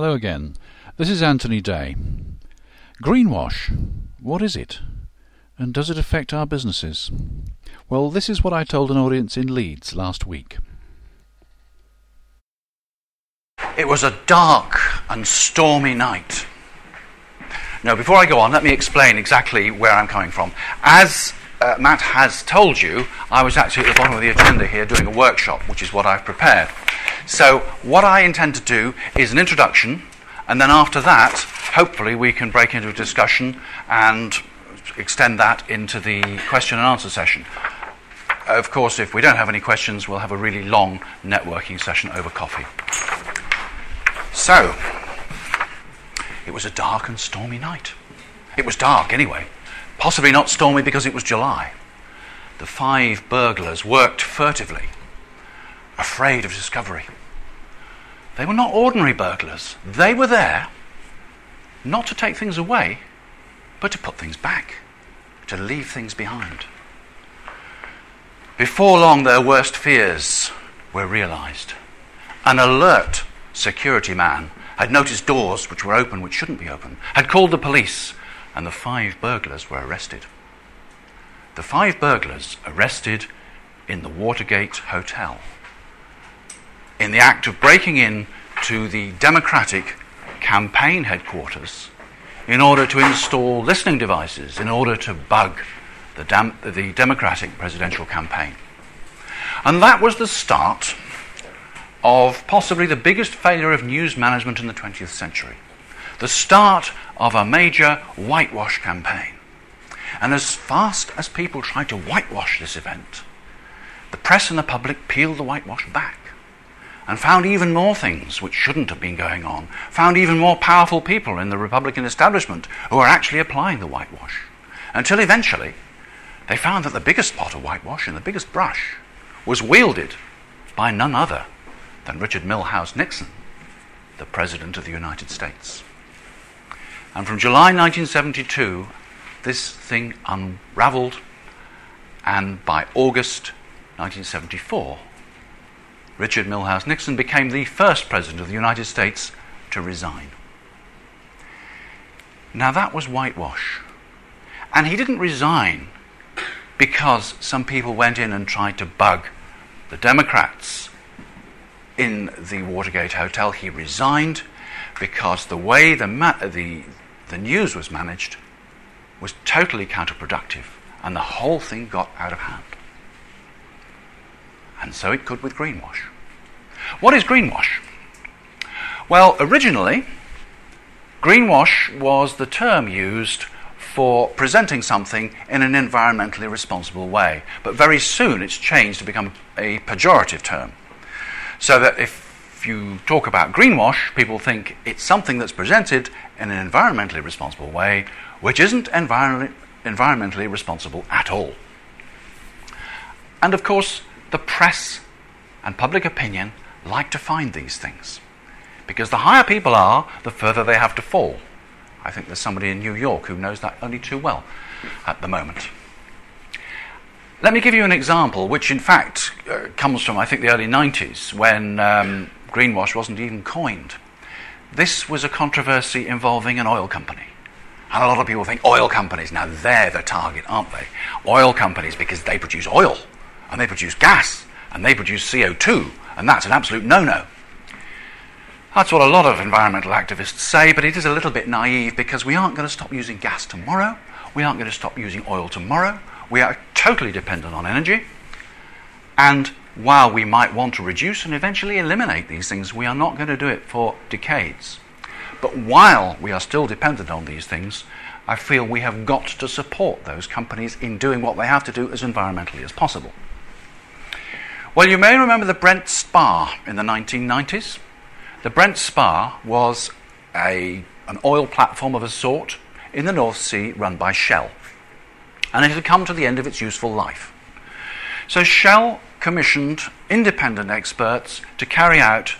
Hello again. This is Anthony Day. Greenwash. What is it? And does it affect our businesses? Well, this is what I told an audience in Leeds last week. It was a dark and stormy night. Now, before I go on, let me explain exactly where I'm coming from. As Matt has told you, I was actually at the bottom of the agenda here doing a workshop, which is what I've prepared. So what I intend to do is an introduction, and then after that, hopefully we can break into a discussion and extend that into the question and answer session. Of course, if we don't have any questions, we'll have a really long networking session over coffee. So, it was a dark and stormy night. It was dark anyway, possibly not stormy because it was July. The five burglars worked furtively, afraid of discovery. They were not ordinary burglars. They were there not to take things away, but to put things back, to leave things behind. Before long, their worst fears were realised. An alert security man had noticed doors which were open which shouldn't be open, had called the police, and the five burglars were arrested. The five burglars arrested in the Watergate Hotel in the act of breaking in to the Democratic campaign headquarters in order to install listening devices, in order to bug the Democratic presidential campaign. And that was the start of possibly the biggest failure of news management in the 20th century. The start of a major whitewash campaign. And as fast as people tried to whitewash this event, the press and the public peeled the whitewash back and found even more things which shouldn't have been going on, found even more powerful people in the Republican establishment who are actually applying the whitewash, until eventually they found that the biggest pot of whitewash and the biggest brush was wielded by none other than Richard Milhous Nixon, the President of the United States. And from July 1972, this thing unravelled, and by August 1974, Richard Milhous Nixon became the first President of the United States to resign. Now that was whitewash. And he didn't resign because some people went in and tried to bug the Democrats in the Watergate Hotel. He resigned because the way the news was managed was totally counterproductive, and the whole thing got out of hand. And so it could with greenwash. What is greenwash? Well, originally, greenwash was the term used for presenting something in an environmentally responsible way, but very soon it's changed to become a pejorative term. So that if you talk about greenwash, people think it's something that's presented in an environmentally responsible way, which isn't environmentally responsible at all. And of course, the press and public opinion like to find these things, because the higher people are, the further they have to fall. I think there's somebody in New York who knows that only too well at the moment. Let me give you an example, which in fact comes from, I think, the early 90s, when greenwash wasn't even coined. This was a controversy involving an oil company. And a lot of people think oil companies, now they're the target, aren't they? Oil companies, because they produce oil, and they produce gas, and they produce CO2, and that's an absolute no-no. That's what a lot of environmental activists say, but it is a little bit naive, because we aren't going to stop using gas tomorrow, we aren't going to stop using oil tomorrow. We are totally dependent on energy, and while we might want to reduce and eventually eliminate these things, we are not going to do it for decades. But while we are still dependent on these things, I feel we have got to support those companies in doing what they have to do as environmentally as possible. Well, you may remember the Brent Spar in the 1990s. The Brent Spar was an oil platform of a sort in the North Sea run by Shell. And it had come to the end of its useful life. So Shell commissioned independent experts to carry out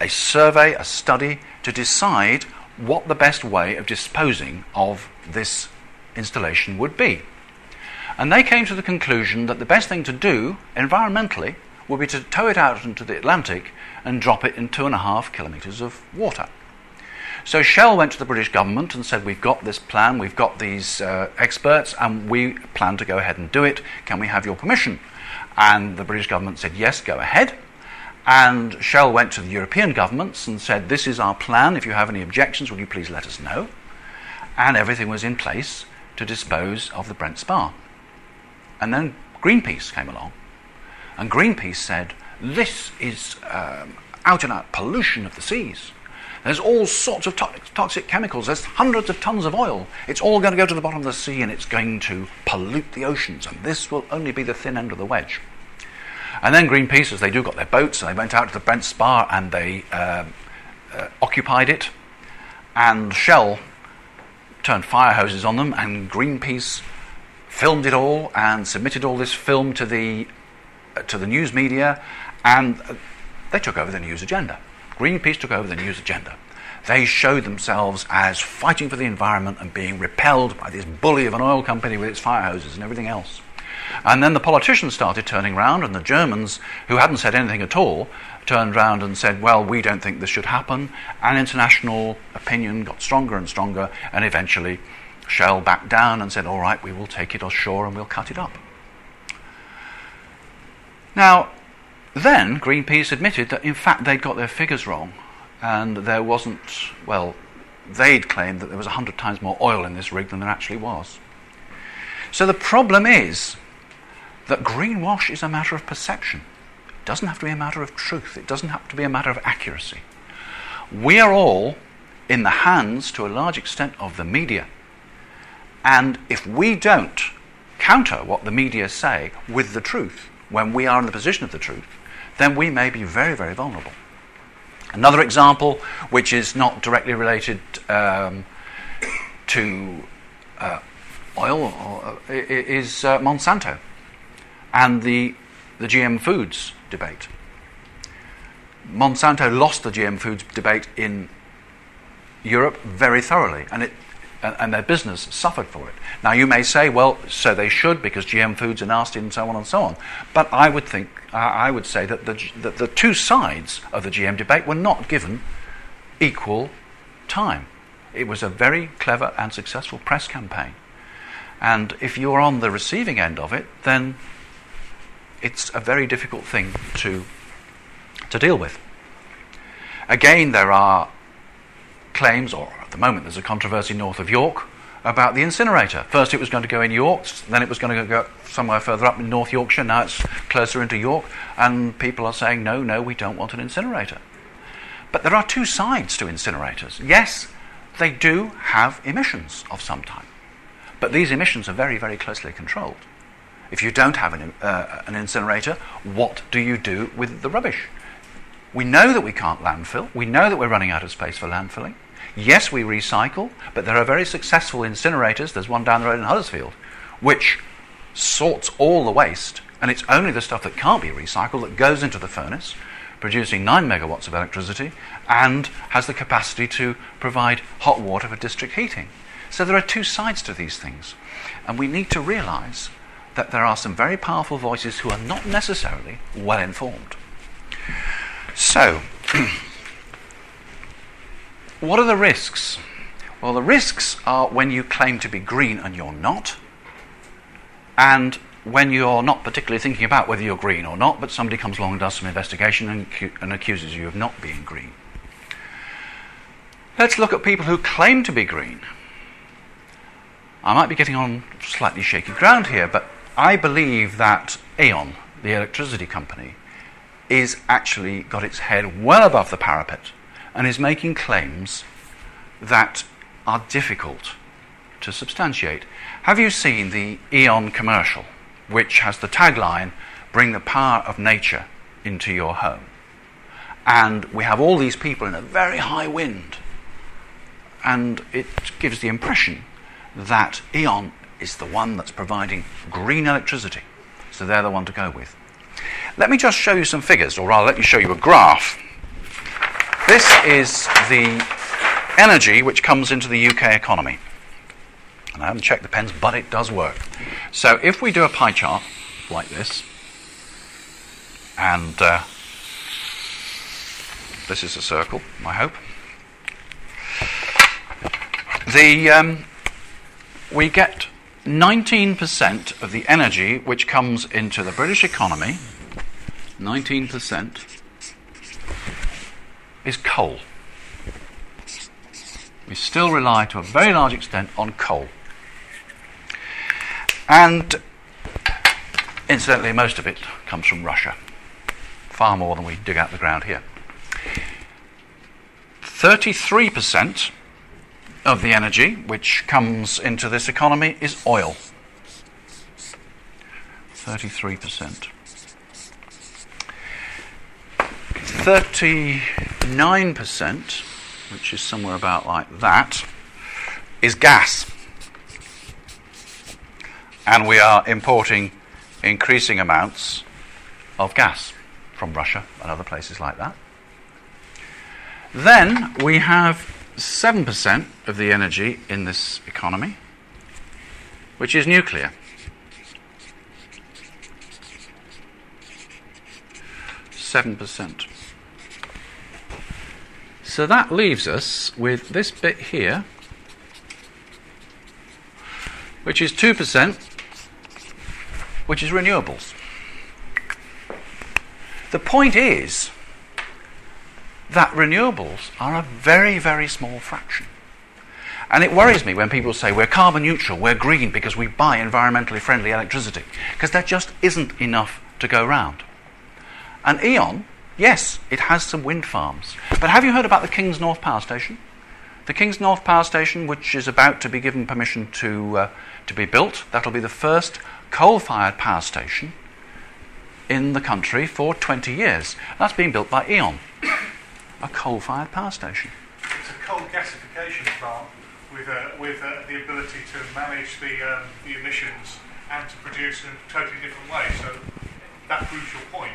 a survey, a study, to decide what the best way of disposing of this installation would be. And they came to the conclusion that the best thing to do environmentally would be to tow it out into the Atlantic and drop it in 2.5 kilometres of water. So Shell went to the British government and said, we've got this plan, we've got these experts, and we plan to go ahead and do it. Can we have your permission? And the British government said, yes, go ahead. And Shell went to the European governments and said, this is our plan. If you have any objections, will you please let us know? And everything was in place to dispose of the Brent Spar. And then Greenpeace came along. And Greenpeace said, this is out-and-out pollution of the seas. There's all sorts of toxic chemicals. There's hundreds of tons of oil. It's all going to go to the bottom of the sea, and it's going to pollute the oceans. And this will only be the thin end of the wedge. And then Greenpeace, as they do, got their boats, and they went out to the Brent Spar, and they occupied it. And Shell turned fire hoses on them, and Greenpeace filmed it all and submitted all this film to the news media, and they took over the news agenda. Greenpeace took over the news agenda. They showed themselves as fighting for the environment and being repelled by this bully of an oil company with its fire hoses and everything else. And then the politicians started turning round, and the Germans, who hadn't said anything at all, turned round and said, well, we don't think this should happen. And international opinion got stronger and stronger, and eventually Shell backed down and said, all right, we will take it ashore and we'll cut it up. Now, then Greenpeace admitted that, in fact, they'd got their figures wrong, and there wasn't, well, they'd claimed that there was 100 times more oil in this rig than there actually was. So the problem is that greenwash is a matter of perception. It doesn't have to be a matter of truth. It doesn't have to be a matter of accuracy. We are all in the hands, to a large extent, of the media. And if we don't counter what the media say with the truth, when we are in the position of the truth, then we may be very, very vulnerable. Another example, which is not directly related to oil, is Monsanto and the GM foods debate. Monsanto lost the GM foods debate in Europe very thoroughly, and their business suffered for it. Now, you may say, well, so they should, because GM foods are nasty and so on and so on. But I would think, I would say that the two sides of the GM debate were not given equal time. It was a very clever and successful press campaign. And if you're on the receiving end of it, then it's a very difficult thing to deal with. Again, there are claims, or at the moment there's a controversy north of York about the incinerator. First it was going to go in York, then it was going to go somewhere further up in North Yorkshire, now it's closer into York, and people are saying, no, we don't want an incinerator. But there are two sides to incinerators. Yes, they do have emissions of some type, but these emissions are very, very closely controlled. If you don't have an incinerator, what do you do with the rubbish? We know that we can't landfill, we know that we're running out of space for landfilling. Yes, we recycle, but there are very successful incinerators. There's one down the road in Huddersfield, which sorts all the waste, and it's only the stuff that can't be recycled that goes into the furnace, producing 9 megawatts of electricity, and has the capacity to provide hot water for district heating. So there are two sides to these things, and we need to realise that there are some very powerful voices who are not necessarily well informed. So... what are the risks? Well, the risks are when you claim to be green and you're not, and when you're not particularly thinking about whether you're green or not, but somebody comes along and does some investigation and accuses you of not being green. Let's look at people who claim to be green. I might be getting on slightly shaky ground here, but I believe that E.ON, the electricity company, is actually got its head well above the parapet and is making claims that are difficult to substantiate. Have you seen the E.ON commercial, which has the tagline, "Bring the power of nature into your home"? And we have all these people in a very high wind, and it gives the impression that E.ON is the one that's providing green electricity, so they're the one to go with. Let me just show you some figures, or rather let me show you a graph. This is the energy which comes into the UK economy. And I haven't checked the pens, but it does work. So if we do a pie chart like this, and this is a circle, I hope. We get 19% of the energy which comes into the British economy, 19% is coal. We still rely to a very large extent on coal. And incidentally, most of it comes from Russia, far more than we dig out the ground here. 33% of the energy which comes into this economy is oil. 33%. 39%, which is somewhere about like that, is gas. And we are importing increasing amounts of gas from Russia and other places like that. Then we have 7% of the energy in this economy, which is nuclear. 7%. So that leaves us with this bit here, which is 2%, which is renewables. The point is that renewables are a very, very small fraction. And it worries me when people say we're carbon neutral, we're green because we buy environmentally friendly electricity, because there just isn't enough to go round. And E.ON, yes, it has some wind farms. But have you heard about the King's North Power Station? The King's North Power Station, which is about to be given permission to be built, that'll be the first coal-fired power station in the country for 20 years. That's being built by E.ON. A coal-fired power station. It's a coal gasification farm with the ability to manage the emissions and to produce in a totally different way. So that proves your point.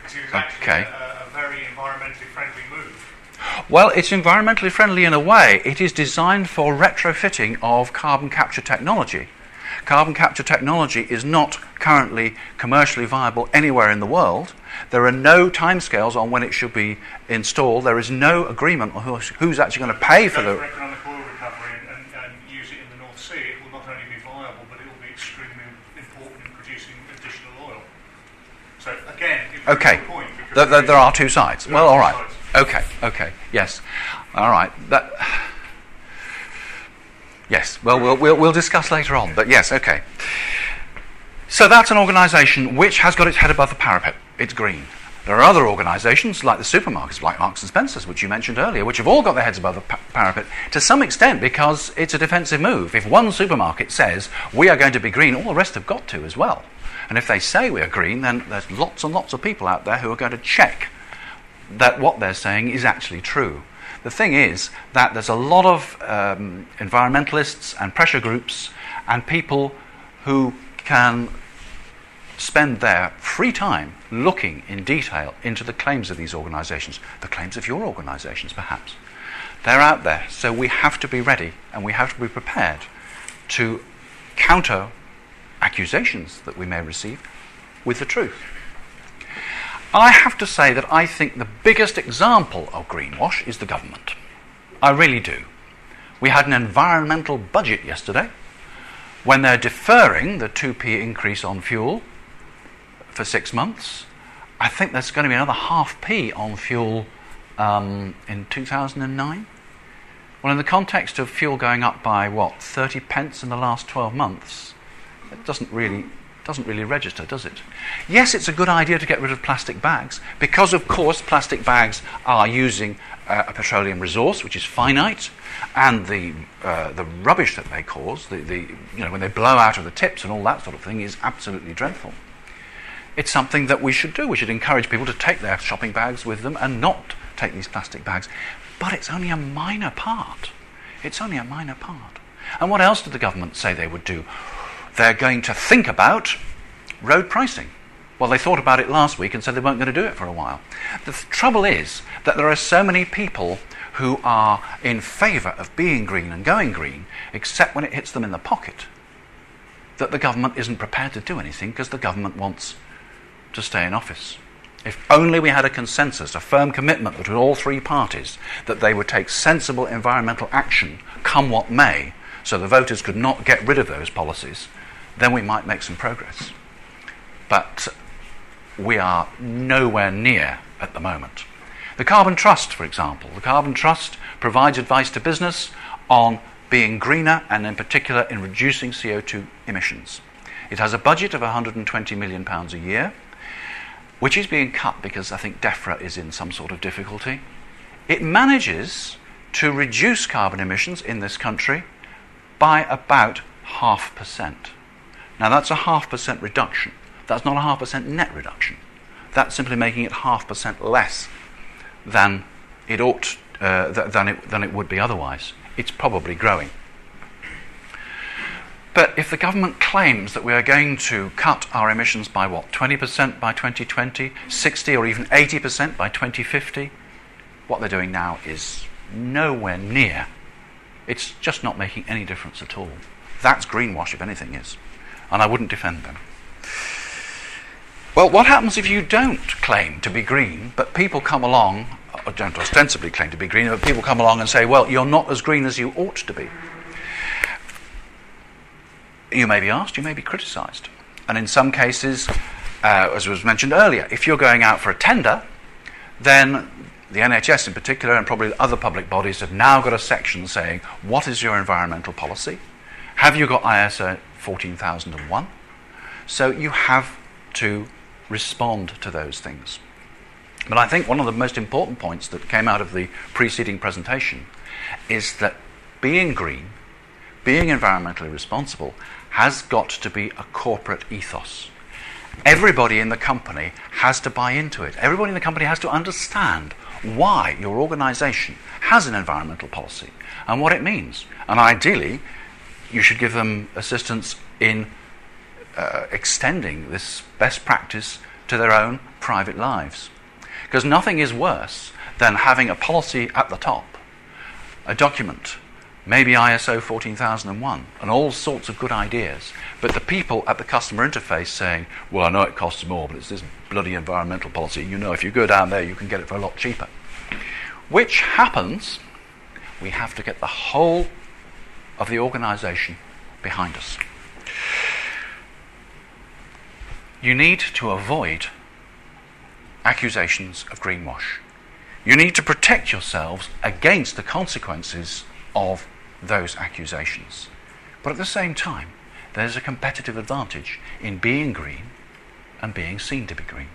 Because it was actually a very environmentally friendly move. Well, it's environmentally friendly in a way. It is designed for retrofitting of carbon capture technology. Carbon capture technology is not currently commercially viable anywhere in the world. There are no timescales on when it should be installed. There is no agreement on who's actually going to pay for the economic oil recovery and use it in the North Sea. It will not only be viable, but it will be extremely important in producing additional oil. So again, okay. Point, there are two sides. Well, all right. Sides. Okay. Yes. All right. Yes, well, we'll discuss later on, but yes, okay. So that's an organisation which has got its head above the parapet. It's green. There are other organisations, like the supermarkets, like Marks and Spencer's, which you mentioned earlier, which have all got their heads above the parapet to some extent because it's a defensive move. If one supermarket says, we are going to be green, all the rest have got to as well. And if they say we are green, then there's lots and lots of people out there who are going to check that what they're saying is actually true. The thing is that there's a lot of environmentalists and pressure groups and people who can spend their free time looking in detail into the claims of these organisations, the claims of your organisations perhaps. They're out there, so we have to be ready and we have to be prepared to counter accusations that we may receive with the truth. I have to say that I think the biggest example of greenwash is the government. I really do. We had an environmental budget yesterday when they're deferring the 2p increase on fuel for 6 months. I think there's going to be another half p on fuel in 2009. Well, in the context of fuel going up by, 30 pence in the last 12 months, it doesn't really register, does it? Yes, it's a good idea to get rid of plastic bags because, of course, plastic bags are using a petroleum resource which is finite, and the rubbish that they cause, when they blow out of the tips and all that sort of thing, is absolutely dreadful. It's something that we should do. We should encourage people to take their shopping bags with them and not take these plastic bags. But it's only a minor part. It's only a minor part. And what else did the government say they would do? They're going to think about road pricing. Well, they thought about it last week and said they weren't going to do it for a while. The trouble is that there are so many people who are in favour of being green and going green, except when it hits them in the pocket, that the government isn't prepared to do anything because the government wants to stay in office. If only we had a consensus, a firm commitment between all three parties that they would take sensible environmental action, come what may, so the voters could not get rid of those policies, then we might make some progress. But we are nowhere near at the moment. The Carbon Trust, for example. The Carbon Trust provides advice to business on being greener and in particular in reducing CO2 emissions. It has a budget of £120 million a year, which is being cut because I think DEFRA is in some sort of difficulty. It manages to reduce carbon emissions in this country by about 0.5%. Now that's a 0.5% reduction. That's not a 0.5% net reduction. That's simply making it 0.5% less than it ought than it would be otherwise. It's probably growing. But if the government claims that we are going to cut our emissions by what, 20% by 2020, 60 or even 80% by 2050, what they're doing now is nowhere near. It's just not making any difference at all. That's greenwash if anything is, and I wouldn't defend them. Well, what happens if you don't claim to be green, but people come along, or don't ostensibly claim to be green, but people come along and say, well, you're not as green as you ought to be? You may be asked, you may be criticised. And in some cases, as was mentioned earlier, if you're going out for a tender, then the NHS in particular and probably other public bodies have now got a section saying, what is your environmental policy? Have you got ISO 14001? So you have to respond to those things. But I think one of the most important points that came out of the preceding presentation is that being green, being environmentally responsible, has got to be a corporate ethos. Everybody in the company has to buy into it. Everybody in the company has to understand why your organisation has an environmental policy and what it means. And ideally, you should give them assistance in extending this best practice to their own private lives. Because nothing is worse than having a policy at the top, a document, maybe ISO 14001, and all sorts of good ideas, but the people at the customer interface saying, well, I know it costs more, but it's this bloody environmental policy. You know, if you go down there, you can get it for a lot cheaper. Which happens, we have to get the whole of the organisation behind us. You need to avoid accusations of greenwash. You need to protect yourselves against the consequences of those accusations. But at the same time, there's a competitive advantage in being green and being seen to be green.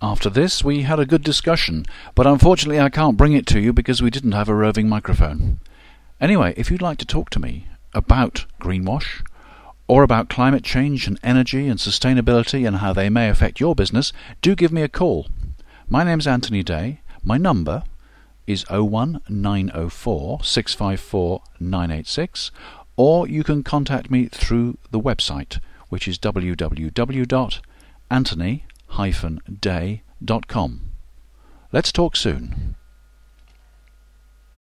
After this, we had a good discussion, but unfortunately I can't bring it to you because we didn't have a roving microphone. Anyway, if you'd like to talk to me about greenwash, or about climate change and energy and sustainability and how they may affect your business, do give me a call. My name's Anthony Day. My number is 01904 654 986, or you can contact me through the website, which is www.anthony-day.com. Let's talk soon.